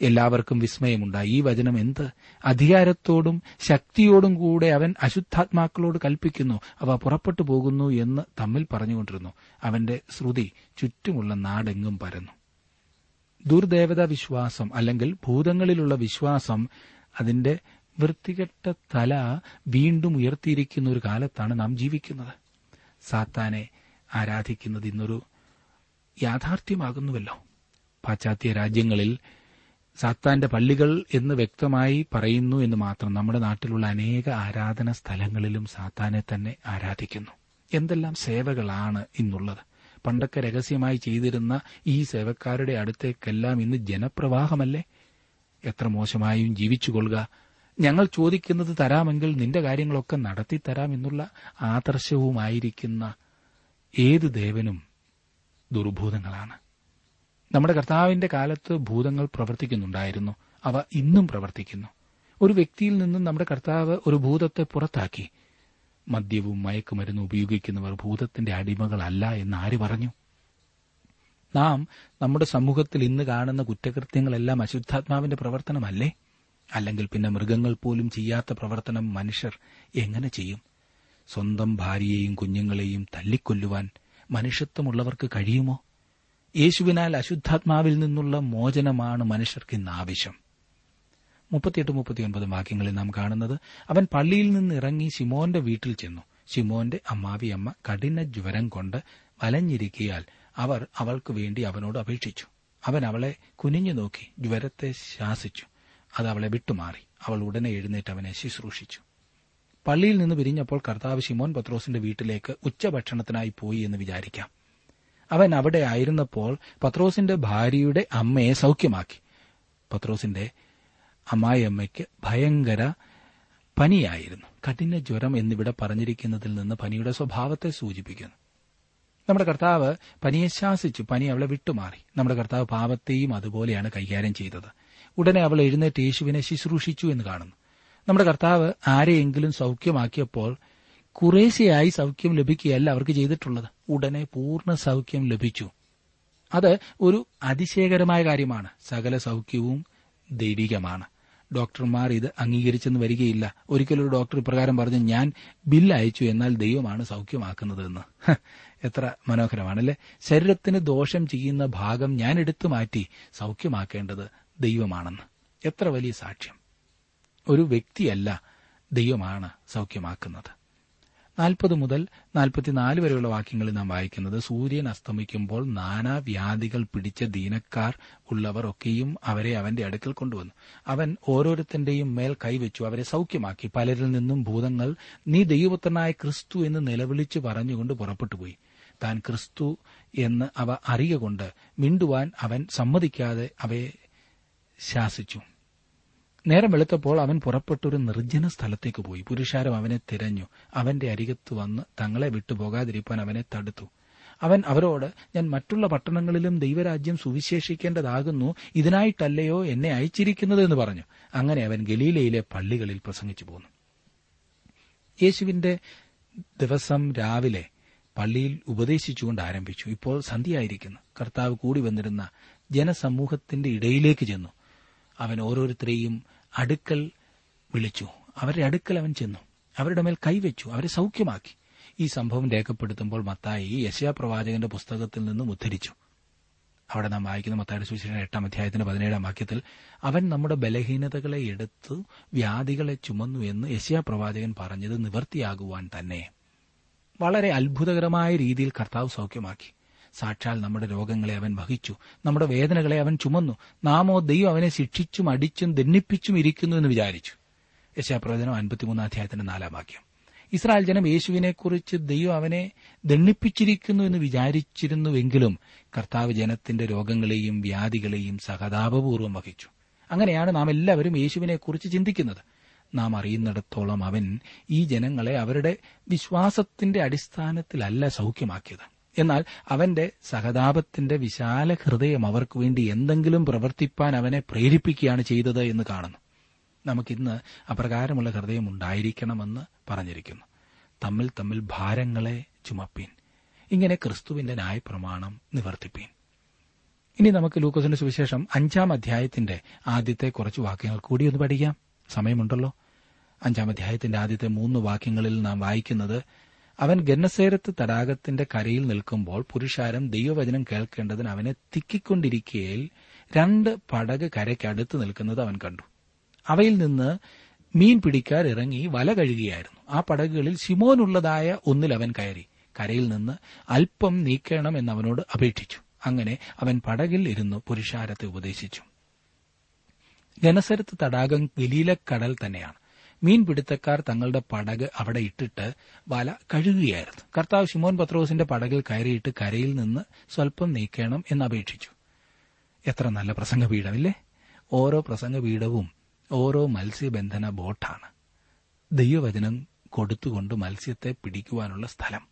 എല്ലാവർക്കും വിസ്മയമുണ്ടായി. ഈ വചനം എന്ത്? അധികാരത്തോടും ശക്തിയോടും കൂടെ അവൻ അശുദ്ധാത്മാക്കളോട് കൽപ്പിക്കുന്നു, അവ പുറപ്പെട്ടു പോകുന്നു എന്ന് തമ്മിൽ പറഞ്ഞുകൊണ്ടിരുന്നു. അവന്റെ ശ്രുതി ചുറ്റുമുള്ള നാടെങ്ങും പരന്നു. ദുർദേവതാ വിശ്വാസം അല്ലെങ്കിൽ ഭൂതങ്ങളിലുള്ള വിശ്വാസം അതിന്റെ വൃത്തികെട്ട തല വീണ്ടും ഉയർത്തിയിരിക്കുന്ന ഒരു കാലത്താണ് നാം ജീവിക്കുന്നത്. സാത്താനെ ആരാധിക്കുന്നത് ഇന്നൊരു യാഥാർത്ഥ്യമാകുന്നുവല്ലോ. പാശ്ചാത്യ രാജ്യങ്ങളിൽ സാത്താന്റെ പള്ളികൾ എന്ന് വ്യക്തമായി പറയുന്നു എന്ന് മാത്രം, നമ്മുടെ നാട്ടിലുള്ള അനേക ആരാധന സ്ഥലങ്ങളിലും സാത്താനെ തന്നെ ആരാധിക്കുന്നു. എന്തെല്ലാം സേവകളാണ് ഇന്നുള്ളത്! പണ്ടൊക്കെ രഹസ്യമായി ചെയ്തിരുന്ന ഈ സേവക്കാരുടെ അടുത്തേക്കെല്ലാം ഇന്ന് ജനപ്രവാഹമല്ലേ? എത്ര മോശമായും ജീവിച്ചുകൊള്ളുക. ഞങ്ങൾ ചോദിക്കുന്നത് തരാമെങ്കിൽ നിന്റെ കാര്യങ്ങളൊക്കെ നടത്തിത്തരാം എന്നുള്ള ആദർശവുമായിരിക്കുന്ന ഏത് ദേവനും ദുർഭൂതങ്ങളാണ്. നമ്മുടെ കർത്താവിന്റെ കാലത്ത് ഭൂതങ്ങൾ പ്രവർത്തിക്കുന്നുണ്ടായിരുന്നു, അവ ഇന്നും പ്രവർത്തിക്കുന്നു. ഒരു വ്യക്തിയിൽ നിന്നും നമ്മുടെ കർത്താവ് ഒരു ഭൂതത്തെ പുറത്താക്കി. മദ്യവും മയക്കുമരുന്നും ഉപയോഗിക്കുന്നവർ ഭൂതത്തിന്റെ അടിമകളല്ല എന്ന് ആര് പറഞ്ഞു? നാം നമ്മുടെ സമൂഹത്തിൽ ഇന്ന് കാണുന്ന കുറ്റകൃത്യങ്ങളെല്ലാം അശുദ്ധാത്മാവിന്റെ പ്രവർത്തനമല്ലേ? അല്ലെങ്കിൽ പിന്നെ മൃഗങ്ങൾ പോലും ചെയ്യാത്ത പ്രവർത്തനം മനുഷ്യർ എങ്ങനെ ചെയ്യും? സ്വന്തം ഭാര്യയെയും കുഞ്ഞുങ്ങളെയും തല്ലിക്കൊല്ലുവാൻ മനുഷ്യത്വമുള്ളവർക്ക് കഴിയുമോ? യേശുവിനാൽ അശുദ്ധാത്മാവിൽ നിന്നുള്ള മോചനമാണ് മനുഷ്യർക്ക് ഇന്ന് ആവശ്യം. മുപ്പത്തിയെട്ട് മുപ്പത്തിയൊൻപത് വാക്യങ്ങളിൽ നാം കാണുന്നത്, അവൻ പള്ളിയിൽ നിന്ന് ഇറങ്ങി ശിമോന്റെ വീട്ടിൽ ചെന്നു. ശിമോന്റെ അമ്മാവിയമ്മ കഠിന ജ്വരം കൊണ്ട് വലഞ്ഞിരിക്കയാൽ അവർ അവൾക്ക് വേണ്ടി അവനോട് അപേക്ഷിച്ചു. അവൻ അവളെ കുനിഞ്ഞു നോക്കി ജ്വരത്തെ ശാസിച്ചു. അത് അവളെ വിട്ടുമാറി. അവൾ ഉടനെ എഴുന്നേറ്റ് അവനെ ശുശ്രൂഷിച്ചു. പള്ളിയിൽ നിന്ന് പിരിഞ്ഞപ്പോൾ കർത്താവ് ശിമോൻ പത്രോസിന്റെ വീട്ടിലേക്ക് ഉച്ചഭക്ഷണത്തിനായി പോയി എന്ന് വിചാരിക്കാം. അവൻ അവിടെ ആയിരുന്നപ്പോൾ പത്രോസിന്റെ ഭാര്യയുടെ അമ്മയെ സൌഖ്യമാക്കി. പത്രോസിന്റെ അമ്മായിയമ്മയ്ക്ക് ഭയങ്കര പനിയായിരുന്നു. കഠിന ജ്വരം എന്നിവിടെ പറഞ്ഞിരിക്കുന്നതിൽ നിന്ന് പനിയുടെ സ്വഭാവത്തെ സൂചിപ്പിക്കുന്നു. നമ്മുടെ കർത്താവ് പനിയെ ശാസിച്ചു, പനി അവളെ വിട്ടുമാറി. നമ്മുടെ കർത്താവ് പാപത്തെയും അതുപോലെയാണ് കൈകാര്യം ചെയ്തത്. ഉടനെ അവൾ എഴുന്നേറ്റ് യേശുവിനെ ശുശ്രൂഷിച്ചു എന്ന് കാണുന്നു. നമ്മുടെ കർത്താവ് ആരെയെങ്കിലും സൌഖ്യമാക്കിയപ്പോൾ കുറേശ്ശെയായി സൌഖ്യം ലഭിക്കുകയല്ല അവർക്ക് ചെയ്തിട്ടുള്ളത്. ഉടനെ പൂർണ്ണ സൌഖ്യം ലഭിച്ചു. അത് ഒരു അതിശയകരമായ കാര്യമാണ്. സകല സൌഖ്യവും ദൈവികമാണ്. ഡോക്ടർമാർ ഇത് അംഗീകരിച്ചെന്ന് വരികയില്ല. ഒരിക്കലൊരു ഡോക്ടർ ഇപ്രകാരം പറഞ്ഞു, ഞാൻ ബില്ല് അയച്ചു, എന്നാൽ ദൈവമാണ് സൌഖ്യമാക്കുന്നതെന്ന്. എത്ര മനോഹരമാണല്ലേ! ശരീരത്തിന് ദോഷം ചെയ്യുന്ന ഭാഗം ഞാൻ എടുത്തു മാറ്റി സൌഖ്യമാക്കേണ്ടത് ദൈവമാണെന്ന്. എത്ര വലിയ സാക്ഷ്യം! ഒരു വ്യക്തിയല്ല, ദൈവമാണ് സൌഖ്യമാക്കുന്നത്. നാൽപ്പത് മുതൽ നാൽപ്പത്തിനാല് വരെയുള്ള വാക്യങ്ങളിൽ നാം വായിക്കുന്നത്, സൂര്യൻ അസ്തമിക്കുമ്പോൾ നാനാ വ്യാധികൾ പിടിച്ച ദീനക്കാർ ഉള്ളവർ ഒക്കെയും അവരെ അവന്റെ അടുക്കൽ കൊണ്ടുവന്നു. അവൻ ഓരോരുത്തന്റെയും മേൽ കൈവച്ചു, അവരെ സൌഖ്യമാക്കി. പലരിൽ നിന്നും ഭൂതങ്ങൾ നീ ദൈവപുത്രനായ ക്രിസ്തു എന്ന് നിലവിളിച്ചു പറഞ്ഞുകൊണ്ട് പുറപ്പെട്ടുപോയി. താൻ ക്രിസ്തു എന്ന് അവ അറിയ കൊണ്ട് മിണ്ടുവാൻ അവൻ സമ്മതിക്കാതെ അവയെ ശാസിച്ചു. നേരം വെളുത്തപ്പോൾ അവൻ പുറപ്പെട്ടൊരു നിർജ്ജന സ്ഥലത്തേക്ക് പോയി. പുരുഷാരം അവനെ തിരഞ്ഞു. അവന്റെ അരികത്ത് വന്ന് തങ്ങളെ വിട്ടുപോകാതിരിപ്പാൻ അവനെ തടുത്തു. അവൻ അവരോട്, ഞാൻ മറ്റുള്ള പട്ടണങ്ങളിലും ദൈവരാജ്യം സുവിശേഷിക്കേണ്ടതാകുന്നു, ഇതിനായിട്ടല്ലയോ എന്നെ അയച്ചിരിക്കുന്നത് എന്ന് പറഞ്ഞു. അങ്ങനെ അവൻ ഗലീലയിലെ പള്ളികളിൽ പ്രസംഗിച്ചു പോന്നു. യേശുവിന്റെ ദിവസം രാവിലെ പള്ളിയിൽ ഉപദേശിച്ചുകൊണ്ട് ആരംഭിച്ചു. ഇപ്പോൾ സന്ധ്യയായിരിക്കുന്നു. കർത്താവ് കൂടി വന്നിരുന്ന ജനസമൂഹത്തിന്റെ ഇടയിലേക്ക് ചെന്നു. അവൻ ഓരോരുത്തരെയും അടുക്കൽ വിളിച്ചു. അവരുടെ അടുക്കൽ അവൻ ചെന്നു, അവരുടെ മേൽ കൈവച്ചു, അവരെ സൌഖ്യമാക്കി. ഈ സംഭവം രേഖപ്പെടുത്തുമ്പോൾ മത്തായി യെശയ്യാ പ്രവാചകന്റെ പുസ്തകത്തിൽ നിന്നും ഉദ്ധരിച്ചു. അവിടെ നാം വായിക്കുന്ന മത്തായിയുടെ സുവിശേഷം എട്ടാം അധ്യായത്തിന്റെ പതിനേഴാം വാക്യത്തിൽ, അവൻ നമ്മുടെ ബലഹീനതകളെ എടുത്തു വ്യാധികളെ ചുമന്നു എന്ന് യെശയ്യാ പ്രവാചകൻ പറഞ്ഞത് നിവൃത്തിയാകുവാൻ തന്നെ. വളരെ അത്ഭുതകരമായ രീതിയിൽ കർത്താവ് സൌഖ്യമാക്കി. സാക്ഷാൽ നമ്മുടെ രോഗങ്ങളെ അവൻ വഹിച്ചു, നമ്മുടെ വേദനകളെ അവൻ ചുമന്നു. നാമോ ദൈവം അവനെ ശിക്ഷിച്ചും അടിച്ചും ദണ്ഡിപ്പിച്ചും ഇരിക്കുന്നു എന്ന് വിചാരിച്ചു. യെശയ്യാപ്രവചനം അൻപത്തിമൂന്നാം അധ്യായത്തിന്റെ നാലാം വാക്യം. ഇസ്രായേൽ ജനം യേശുവിനെക്കുറിച്ച് ദൈവം അവനെ ദണ്ഡിപ്പിച്ചിരിക്കുന്നു എന്ന് വിചാരിച്ചിരുന്നുവെങ്കിലും കർത്താവ് ജനത്തിന്റെ രോഗങ്ങളെയും വ്യാധികളെയും സഹതാപപൂർവ്വം വഹിച്ചു. അങ്ങനെയാണ് നാം എല്ലാവരും യേശുവിനെക്കുറിച്ച് ചിന്തിക്കുന്നത്. നാം അറിയുന്നിടത്തോളം അവൻ ഈ ജനങ്ങളെ അവരുടെ വിശ്വാസത്തിന്റെ അടിസ്ഥാനത്തിലല്ല സൌഖ്യമാക്കിയത്. എന്നാൽ അവന്റെ സഹതാപത്തിന്റെ വിശാല ഹൃദയം അവർക്ക് വേണ്ടി എന്തെങ്കിലും പ്രവർത്തിപ്പാൻ അവനെ പ്രേരിപ്പിക്കുകയാണ് ചെയ്തത് എന്ന് കാണുന്നു. നമുക്കിന്ന് അപ്രകാരമുള്ള ഹൃദയം ഉണ്ടായിരിക്കണമെന്ന് പറഞ്ഞിരിക്കുന്നു. തമ്മിൽ തമ്മിൽ ഭാരങ്ങളെ ചുമപ്പീൻ, ഇങ്ങനെ ക്രിസ്തുവിന്റെ ന്യായപ്രമാണം നിവർത്തിപ്പീൻ. ഇനി നമുക്ക് ലൂക്കോസിന്റെ സുവിശേഷം അഞ്ചാം അധ്യായത്തിന്റെ ആദ്യത്തെ കുറച്ച് വാക്യങ്ങൾ കൂടി ഒന്ന് പഠിക്കാം. സമയമുണ്ടല്ലോ. അഞ്ചാം അധ്യായത്തിന്റെ ആദ്യത്തെ മൂന്ന് വാക്യങ്ങളിൽ നാം വായിക്കുന്നത്, അവൻ ഗന്നസേരത്ത് തടാകത്തിന്റെ കരയിൽ നിൽക്കുമ്പോൾ പുരുഷാരം ദൈവവചനം കേൾക്കേണ്ടതിന് അവനെ തിക്കിക്കൊണ്ടിരിക്കയിൽ രണ്ട് പടക് കരയ്ക്കടുത്ത് നിൽക്കുന്നത് അവൻ കണ്ടു. അവയിൽ നിന്ന് മീൻ പിടിക്കാർ ഇറങ്ങി വല കഴുകുകയായിരുന്നു. ആ പടകുകളിൽ ശിമോനുള്ളതായ ഒന്നിൽ അവൻ കയറി കരയിൽ നിന്ന് അല്പം നീക്കണം എന്നവനോട് അപേക്ഷിച്ചു. അങ്ങനെ അവൻ പടകിൽ ഇരുന്നു പുരുഷാരത്തെ ഉപദേശിച്ചു. ഗന്നസേരത്ത് തടാകം ഗലീലക്കടൽ തന്നെയാണ്. മീൻപിടുത്തക്കാർ തങ്ങളുടെ പടക് അവിടെ ഇട്ടിട്ട് വല കഴുകുകയായിരുന്നു. കർത്താവ് ശിമോൻ പത്രോസിന്റെ പടകിൽ കയറിയിട്ട് കരയിൽ നിന്ന് സ്വൽപ്പം നീക്കണം എന്നപേക്ഷിച്ചു. എത്ര നല്ല പ്രസംഗപീഠമില്ലേ! ഓരോ പ്രസംഗപീഠവും ഓരോ മത്സ്യബന്ധന ബോട്ടാണ്. ദൈവവചനം കൊടുത്തുകൊണ്ട് മത്സ്യത്തെ പിടിക്കുവാനുള്ള സ്ഥലം.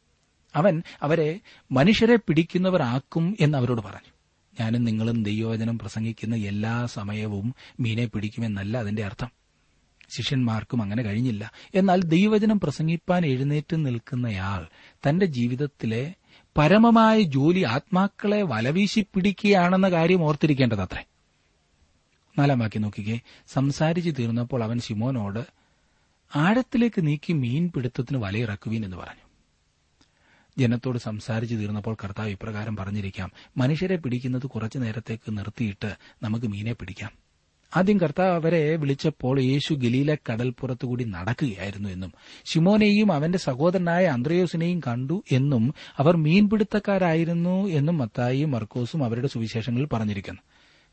അവൻ അവരെ മനുഷ്യരെ പിടിക്കുന്നവരാക്കും എന്നവരോട് പറഞ്ഞു. ഞാനും നിങ്ങളും ദൈവവചനം പ്രസംഗിക്കുന്ന എല്ലാ സമയവും മീനെ പിടിക്കുമെന്നല്ല അതിന്റെ അർത്ഥം. ശിഷ്യന്മാർക്കും അങ്ങനെ കഴിഞ്ഞില്ല. എന്നാൽ ദൈവവചനം പ്രസംഗിപ്പാൻ എഴുന്നേറ്റ് നിൽക്കുന്നയാൾ തന്റെ ജീവിതത്തിലെ പരമമായ ജോലി ആത്മാക്കളെ വലവീശി പിടിക്കുകയാണെന്ന കാര്യം ഓർത്തിരിക്കേണ്ടതത്രേ. നാലാം വാക്യം നോക്കിക്കേ. സംസാരിച്ചു തീർന്നപ്പോൾ അവൻ ശിമോനോട്, ആഴത്തിലേക്ക് നീക്കി മീൻപിടുത്തത്തിന് വലയിറക്കുവീൻ എന്ന് പറഞ്ഞു. ജനത്തോട് സംസാരിച്ചു തീർന്നപ്പോൾ കർത്താവ് ഇപ്രകാരം പറഞ്ഞിരിക്കാം, മനുഷ്യരെ പിടിക്കുന്നത് കുറച്ചു നേരത്തേക്ക് നിർത്തിയിട്ട് നമുക്ക് മീനെ പിടിക്കാം. ആദ്യം കർത്താവ് അവരെ വിളിച്ചപ്പോൾ യേശു ഗലീല കടൽപ്പുറത്തുകൂടി നടക്കുകയായിരുന്നു എന്നും ശിമോനെയും അവന്റെ സഹോദരനായ അന്ത്രയോസിനെയും കണ്ടു എന്നും അവർ മീൻപിടുത്തക്കാരായിരുന്നു എന്നും മത്തായിയും മർക്കോസും അവരുടെ സുവിശേഷങ്ങളിൽ പറഞ്ഞിരിക്കുന്നു.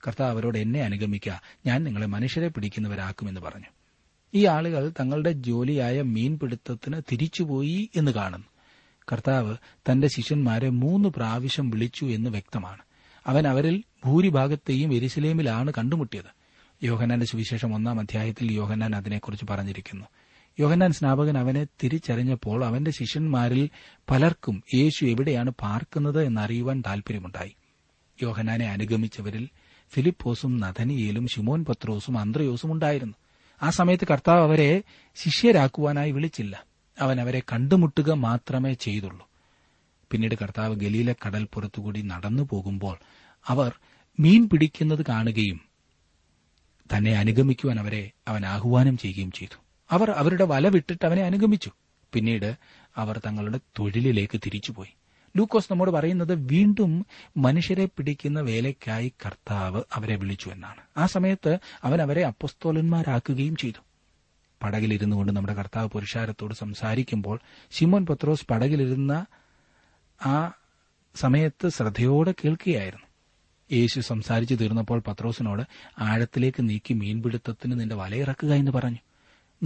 കർത്താവ് അവരോട്, എന്നെ അനുഗമിക്കുക, ഞാൻ നിങ്ങളെ മനുഷ്യരെ പിടിക്കുന്നവരാക്കുമെന്ന് പറഞ്ഞു. ഈ ആളുകൾ തങ്ങളുടെ ജോലിയായ മീൻപിടുത്തത്തിന് തിരിച്ചുപോയി എന്ന് കാണുന്നു. കർത്താവ് തന്റെ ശിഷ്യന്മാരെ മൂന്ന് പ്രാവശ്യം വിളിച്ചു എന്ന് വ്യക്തമാണ്. അവൻ അവരിൽ ഭൂരിഭാഗത്തെയും യെരുശലേമിലാണ് കണ്ടുമുട്ടിയത്. യോഹന്നാന്റെ സുവിശേഷം ഒന്നാം അധ്യായത്തിൽ യോഹന്നാൻ അതിനെക്കുറിച്ച് പറഞ്ഞിരിക്കുന്നു. യോഹന്നാൻ സ്നാപകൻ അവനെ തിരിച്ചറിഞ്ഞപ്പോൾ അവന്റെ ശിഷ്യന്മാരിൽ പലർക്കും യേശു എവിടെയാണ് പാർക്കുന്നത് എന്നറിയുവാൻ താൽപര്യമുണ്ടായി. യോഹന്നാനെ അനുഗമിച്ചവരിൽ ഫിലിപ്പോസും നഥനിയേലും ശിമോൻ പത്രോസും അന്ത്രയോസും ഉണ്ടായിരുന്നു. ആ സമയത്ത് കർത്താവ് അവരെ ശിഷ്യരാക്കുവാനായി വിളിച്ചില്ല. അവൻ അവരെ കണ്ടുമുട്ടുക മാത്രമേ ചെയ്തുള്ളൂ. പിന്നീട് കർത്താവ് ഗലീല കടൽപ്പുറത്തുകൂടി നടന്നു പോകുമ്പോൾ അവർ മീൻ പിടിക്കുന്നത് കാണുകയും തന്നെ അനുഗമിക്കുവാൻ അവരെ അവൻ ആഹ്വാനം ചെയ്യുകയും ചെയ്തു. അവർ അവരുടെ വല വിട്ടിട്ട് അവനെ അനുഗമിച്ചു. പിന്നീട് അവർ തങ്ങളുടെ തൊഴിലിലേക്ക് തിരിച്ചുപോയി. ലൂക്കോസ് നമ്മോട് പറയുന്നത് വീണ്ടും മനുഷ്യരെ പിടിക്കുന്ന വേലയ്ക്കായി കർത്താവ് അവരെ വിളിച്ചു എന്നാണ്. ആ സമയത്ത് അവൻ അവരെ അപ്പോസ്തോലന്മാരാക്കുകയും ചെയ്തു. പടകിലിരുന്നു കൊണ്ട് നമ്മുടെ കർത്താവ് പുരുഷാരത്തോട് സംസാരിക്കുമ്പോൾ ശിമോൻ പത്രോസ് പടകിലിരുന്ന ആ സമയത്ത് ശ്രദ്ധയോടെ കേൾക്കുകയായിരുന്നു. യേശു സംസാരിച്ചു തീർന്നപ്പോൾ പത്രോസിനോട്, ആഴത്തിലേക്ക് നീക്കി മീൻപിടുത്തത്തിന് നിന്റെ വലയിറക്കുക എന്ന് പറഞ്ഞു.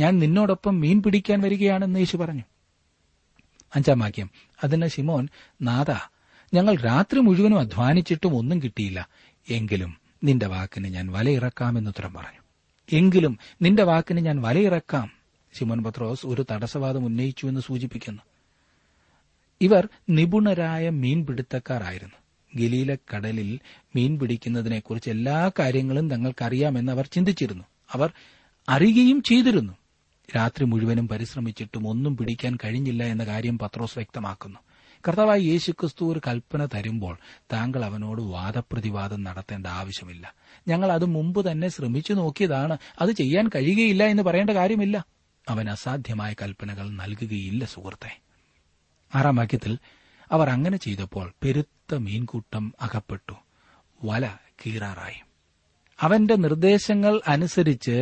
ഞാൻ നിന്നോടൊപ്പം മീൻ പിടിക്കാൻ വരികയാണെന്ന് യേശു പറഞ്ഞു. അഞ്ചാം വാക്യം, അതിന് ശിമോൻ, നാഥ, ഞങ്ങൾ രാത്രി മുഴുവനും അധ്വാനിച്ചിട്ടും ഒന്നും കിട്ടിയില്ല, എങ്കിലും നിന്റെ വാക്കിന് ഞാൻ വലയിറക്കാമെന്ന് ഉത്തരം പറഞ്ഞു. എങ്കിലും നിന്റെ വാക്കിന് ഞാൻ വലയിറക്കാം. ശിമോൻ പത്രോസ് ഒരു തടസ്സവാദം ഉന്നയിച്ചു എന്ന് സൂചിപ്പിക്കുന്നു. ഇവർ നിപുണരായ മീൻപിടുത്തക്കാരായിരുന്നു. ഗലീലക്കടലിൽ മീൻ പിടിക്കുന്നതിനെക്കുറിച്ച് എല്ലാ കാര്യങ്ങളും തങ്ങൾക്കറിയാമെന്ന് അവർ ചിന്തിച്ചിരുന്നു. അവർ അറിയുകയും ചെയ്തിരുന്നു. രാത്രി മുഴുവനും പരിശ്രമിച്ചിട്ടും ഒന്നും പിടിക്കാൻ കഴിഞ്ഞില്ല എന്ന കാര്യം പത്രോസ് വ്യക്തമാക്കുന്നു. കർത്താവായ യേശുക്രിസ്തു ഒരു കൽപ്പന തരുമ്പോൾ താങ്കൾ അവനോട് വാദപ്രതിവാദം നടത്തേണ്ട ആവശ്യമില്ല. ഞങ്ങൾ അത് മുമ്പ് തന്നെ ശ്രമിച്ചു നോക്കിയതാണ്, അത് ചെയ്യാൻ കഴിയുകയില്ല എന്ന് പറയേണ്ട കാര്യമില്ല. അവൻ അസാധ്യമായ കൽപ്പനകൾ നൽകുകയില്ല സുഹൃത്തെ. ആറാം വാക്യത്തിൽ, അവർ അങ്ങനെ ചെയ്തപ്പോൾ പെരുത്ത മീൻകൂട്ടം അകപ്പെട്ടു, വല കീറാറായി. അവന്റെ നിർദ്ദേശങ്ങൾ അനുസരിച്ച്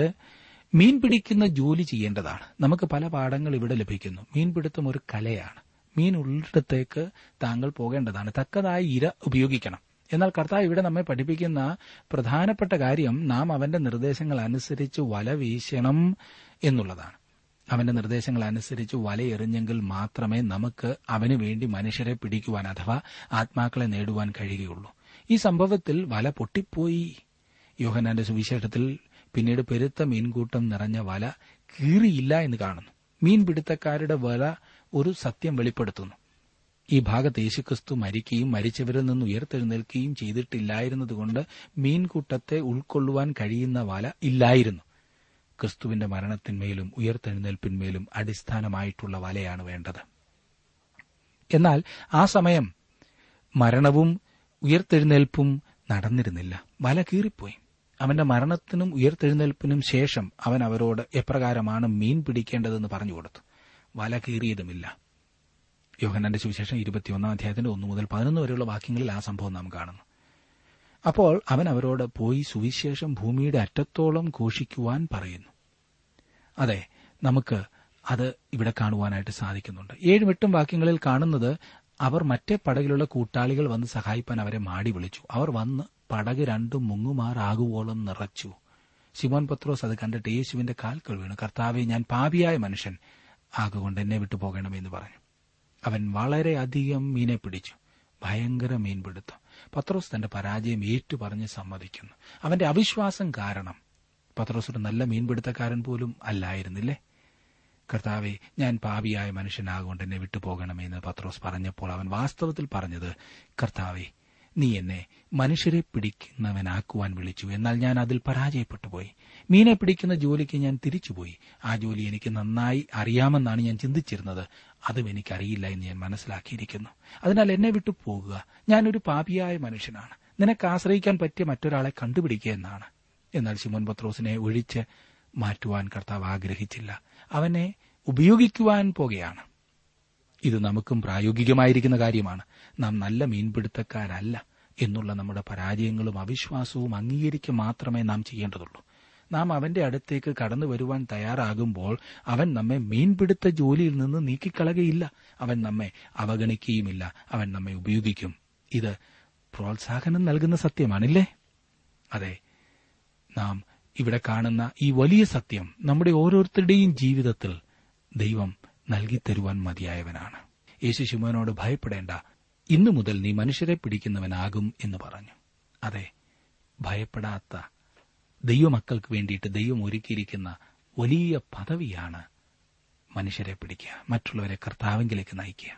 മീൻപിടിക്കുന്ന ജോലി ചെയ്യേണ്ടതാണ്. നമുക്ക് പല പാഠങ്ങൾ ഇവിടെ ലഭിക്കുന്നു. മീൻപിടുത്തം ഒരു കലയാണ്. മീൻ ഉള്ളിടത്തേക്ക് താങ്കൾ പോകേണ്ടതാണ്. തക്കതായ ഇര ഉപയോഗിക്കണം. എന്നാൽ കർത്താവ് ഇവിടെ നമ്മെ പഠിപ്പിക്കുന്ന പ്രധാനപ്പെട്ട കാര്യം നാം അവന്റെ നിർദ്ദേശങ്ങൾ അനുസരിച്ച് വല വീശണം എന്നുള്ളതാണ്. അവന്റെ നിർദ്ദേശങ്ങൾ അനുസരിച്ച് വലയെറിഞ്ഞെങ്കിൽ മാത്രമേ നമുക്ക് അവന് വേണ്ടി മനുഷ്യരെ പിടിക്കുവാൻ അഥവാ ആത്മാക്കളെ നേടുവാൻ കഴിയുകയുള്ളൂ. ഈ സംഭവത്തിൽ വല പൊട്ടിപ്പോയി. യോഹന്നാന്റെ സുവിശേഷത്തിൽ പിന്നീട് പെരുത്ത മീൻകൂട്ടം നിറഞ്ഞ വല കീറിയില്ല എന്ന് കാണുന്നു. മീൻപിടുത്തക്കാരുടെ വല ഒരു സത്യം വെളിപ്പെടുത്തുന്നു. ഈ ഭാഗത്ത് യേശുക്രിസ്തു മരിക്കുകയും മരിച്ചവരിൽ നിന്ന് ഉയർത്തെഴുന്നേൽക്കുകയും ചെയ്തിട്ടില്ലായിരുന്നതുകൊണ്ട് മീൻകൂട്ടത്തെ ഉൾക്കൊള്ളുവാൻ കഴിയുന്ന വല ഇല്ലായിരുന്നു. ക്രിസ്തുവിന്റെ മരണത്തിന്മേലും ഉയർത്തെഴുന്നേൽപ്പിന്മേലും അടിസ്ഥാനമായിട്ടുള്ള വലയാണ് വേണ്ടത്. എന്നാൽ ആ സമയം മരണവും ഉയർത്തെഴുന്നേൽപ്പും നടന്നിരുന്നില്ല. വല കീറിപ്പോയി. അവന്റെ മരണത്തിനും ഉയർത്തെഴുന്നേൽപ്പിനും ശേഷം അവൻ അവരോട് എപ്രകാരമാണ് മീൻ പിടിക്കേണ്ടതെന്ന് പറഞ്ഞുകൊടുത്തു. വല കീറിയതുമില്ല. യോഹന്നാന്റെ സുവിശേഷം ഇരുപത്തിയൊന്നാം അധ്യായത്തിന്റെ ഒന്ന് മുതൽ പതിനൊന്ന് വരെയുള്ള വാക്യങ്ങളിൽ ആ സംഭവം നാം കാണുന്നു. അപ്പോൾ അവൻ അവരോട് പോയി സുവിശേഷം ഭൂമിയുടെ അറ്റത്തോളം ഘോഷിക്കുവാൻ പറയുന്നു. അതെ, നമുക്ക് അത് ഇവിടെ കാണുവാനായിട്ട് സാധിക്കുന്നുണ്ട്. ഏഴും എട്ടും വാക്യങ്ങളിൽ കാണുന്നത്, അവർ മറ്റേ പടകിലുള്ള കൂട്ടാളികൾ വന്ന് സഹായിപ്പാൻ അവരെ മാടി വിളിച്ചു. അവർ വന്ന് പടക് രണ്ടും മുങ്ങുമാറാകുവോളം നിറച്ചു. ശിമോൻ പത്രോസ് അത് കണ്ടിട്ട് യേശുവിന്റെ കാൽക്കൽ വീണു, കർത്താവെ, ഞാൻ പാപിയായ മനുഷ്യൻ ആകൊണ്ട് എന്നെ വിട്ടുപോകണമെന്ന് പറഞ്ഞു. അവൻ വളരെയധികം മീനെ പിടിച്ചു. ഭയങ്കര മീൻപിടുത്തം. പത്രോസ് തന്റെ പരാജയം ഏറ്റുപറഞ്ഞ് സമ്മതിക്കുന്നു. അവന്റെ അവിശ്വാസം കാരണം പത്രോസ് ഒരു നല്ല മീൻപിടുത്തക്കാരൻ പോലും അല്ലായിരുന്നില്ലേ. കർത്താവെ, ഞാൻ പാപിയായ മനുഷ്യനാകൊണ്ട് എന്നെ വിട്ടുപോകണമെന്ന് പത്രോസ് പറഞ്ഞപ്പോൾ അവൻ വാസ്തവത്തിൽ പറഞ്ഞത്, കർത്താവെ, നീ എന്നെ മനുഷ്യരെ പിടിക്കുന്നവനാക്കുവാൻ വിളിച്ചു, എന്നാൽ ഞാൻ അതിൽ പരാജയപ്പെട്ടുപോയി. മീനെ പിടിക്കുന്ന ജോലിക്ക് ഞാൻ തിരിച്ചുപോയി. ആ ജോലി എനിക്ക് നന്നായി അറിയാമെന്നാണ് ഞാൻ ചിന്തിച്ചിരുന്നത്. അതും എനിക്കറിയില്ല എന്ന് ഞാൻ മനസ്സിലാക്കിയിരിക്കുന്നു. അതിനാൽ എന്നെ വിട്ടു പോകുക. ഞാനൊരു പാപിയായ മനുഷ്യനാണ്. നിനക്ക് ആശ്രയിക്കാൻ പറ്റിയ മറ്റൊരാളെ കണ്ടുപിടിക്കുക എന്നാണ്. എന്നാൽ ശിമോൻ പത്രോസിനെ ഒഴിച്ച് മാറ്റുവാൻ കർത്താവ് ആഗ്രഹിച്ചില്ല. അവനെ ഉപയോഗിക്കുവാൻ പോകുകയാണ്. ഇത് നമുക്കും പ്രായോഗികമായിരിക്കുന്ന കാര്യമാണ്. നാം നല്ല മീൻപിടുത്തക്കാരല്ല എന്നുള്ള നമ്മുടെ പരാജയങ്ങളും അവിശ്വാസവും അംഗീകരിക്കുക മാത്രമേ നാം ചെയ്യേണ്ടതുള്ളൂ. നാം അവന്റെ അടുത്തേക്ക് കടന്നു വരുവാൻ തയ്യാറാകുമ്പോൾ അവൻ നമ്മെ മീൻപിടുത്ത ജോലിയിൽ നിന്ന് നീക്കിക്കളകയില്ല. അവൻ നമ്മെ അവഗണിക്കുകയുമില്ല. അവൻ നമ്മെ ഉപയോഗിക്കും. ഇത് പ്രോത്സാഹനം നൽകുന്ന സത്യമാണില്ലേ? അതെ, നാം ഇവിടെ കാണുന്ന ഈ വലിയ സത്യം നമ്മുടെ ഓരോരുത്തരുടെയും ജീവിതത്തിൽ ദൈവം നൽകിത്തരുവാൻ മതിയായവനാണ്. യേശു ശിമോനോട് ഭയപ്പെടേണ്ട, ഇന്നു മുതൽ നീ മനുഷ്യരെ പിടിക്കുന്നവനാകും എന്ന് പറഞ്ഞു. അതെ, ഭയപ്പെടാത്ത ദൈവമക്കൾക്ക് വേണ്ടിയിട്ട് ദൈവം ഒരുക്കിയിരിക്കുന്ന വലിയ പദവിയാണ് മനുഷ്യരെ പിടിക്കുക, മറ്റുള്ളവരെ കർത്താവിലേക്ക് നയിക്കുക.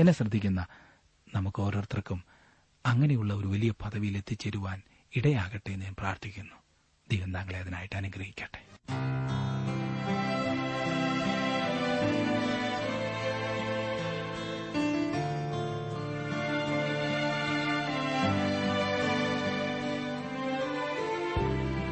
എന്നെ ശ്രദ്ധിക്കുന്ന നമുക്ക് ഓരോരുത്തർക്കും അങ്ങനെയുള്ള ഒരു വലിയ പദവിയിൽ എത്തിച്ചേരുവാൻ ഇടയാകട്ടെ എന്ന് ഞാൻ പ്രാർത്ഥിക്കുന്നു. ദൈവം താങ്കളെ അതിനായിട്ട് അനുഗ്രഹിക്കട്ടെ.